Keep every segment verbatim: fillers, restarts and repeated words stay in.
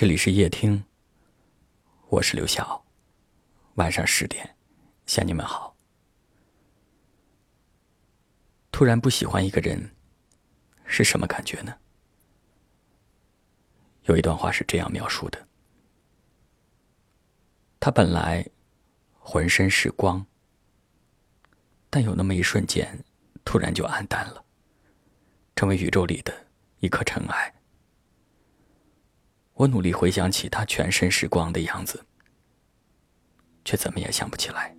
这里是夜听，我是刘晓，晚上十点向你们好。突然不喜欢一个人是什么感觉呢？有一段话是这样描述的，他本来浑身是光，但有那么一瞬间突然就暗淡了，成为宇宙里的一颗尘埃。我努力回想起他全身是光的样子，却怎么也想不起来。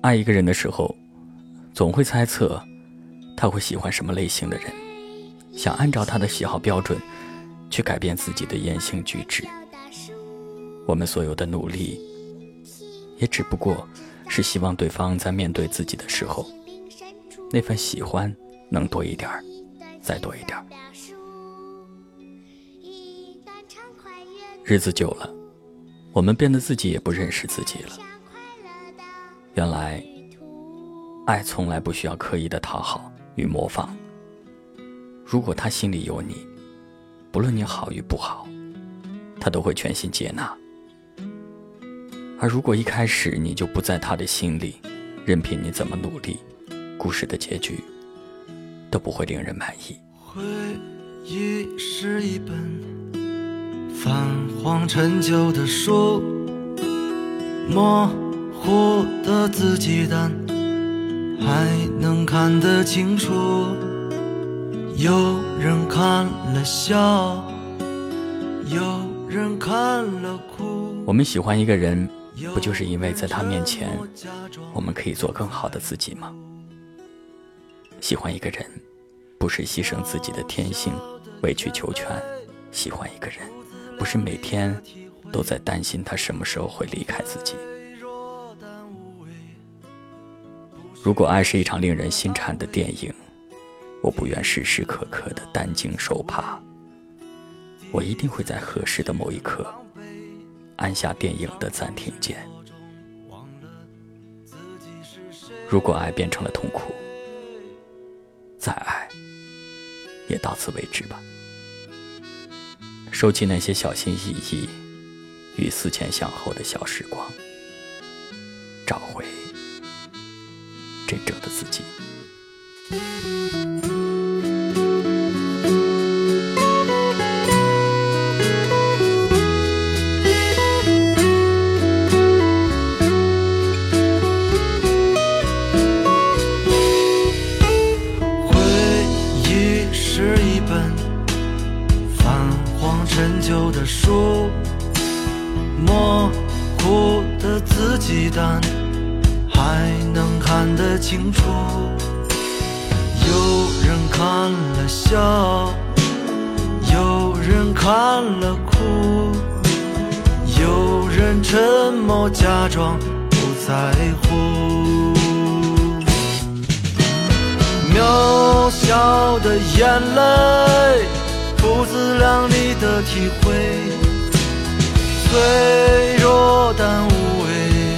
爱一个人的时候，总会猜测他会喜欢什么类型的人，想按照他的喜好标准去改变自己的言行举止。我们所有的努力也只不过是希望对方在面对自己的时候，那份喜欢能多一点再多一点。日子久了，我们变得自己也不认识自己了。原来爱从来不需要刻意的讨好与模仿，如果他心里有你，不论你好与不好，他都会全心接纳。而如果一开始你就不在他的心里，任凭你怎么努力，故事的结局都不会令人满意。回忆是一本泛黄陈旧的书，模糊的自己但还能看得清楚。有人看了笑，有人看了哭。我们喜欢一个人，不就是因为在他面前我们可以做更好的自己吗？喜欢一个人不是牺牲自己的天性委曲求全，喜欢一个人不是每天都在担心他什么时候会离开自己。如果爱是一场令人心馋的电影，我不愿时时刻刻的担惊受怕，我一定会在合适的某一刻按下电影的暂停键。如果爱变成了痛苦，再爱也到此为止吧。收起那些小心翼翼与思前想后的小时光，找回真正的自己。陈旧的书，模糊的自己但还能看得清楚。有人看了笑，有人看了哭，有人沉默假装不在乎。渺小的眼泪不自量力的体会，脆弱但无畏，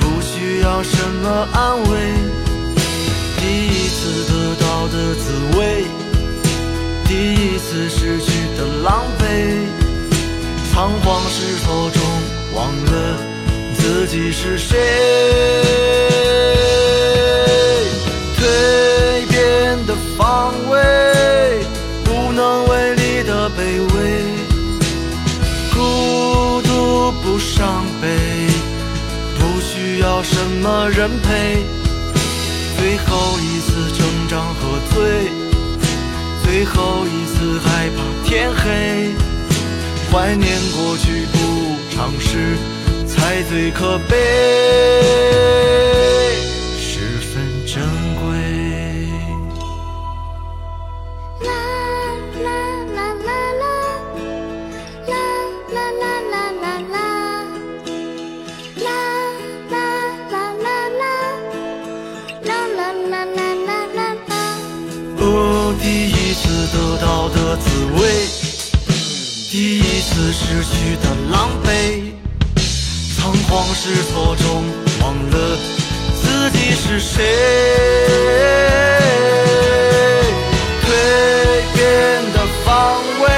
不需要什么安慰。第一次得到的滋味，第一次失去的狼狈，仓皇失措中忘了自己是谁。蜕变的防卫，伤悲，不需要什么人陪。最后一次成长和醉，最后一次害怕天黑。怀念过去不尝试，才最可悲，十分珍贵。啦啦啦啦啦啦啦啦啦啦啦。第一次得到的滋味，第一次失去的狼狈，仓皇失措中忘了自己是谁。蜕变的防卫，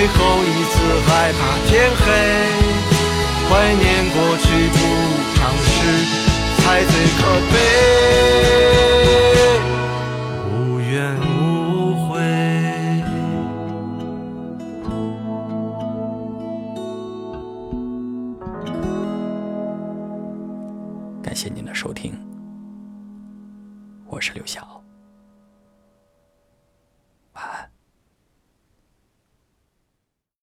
最后一次害怕天黑，怀念过去不尝试才最可悲，无怨无悔。感谢您的收听，我是刘晓。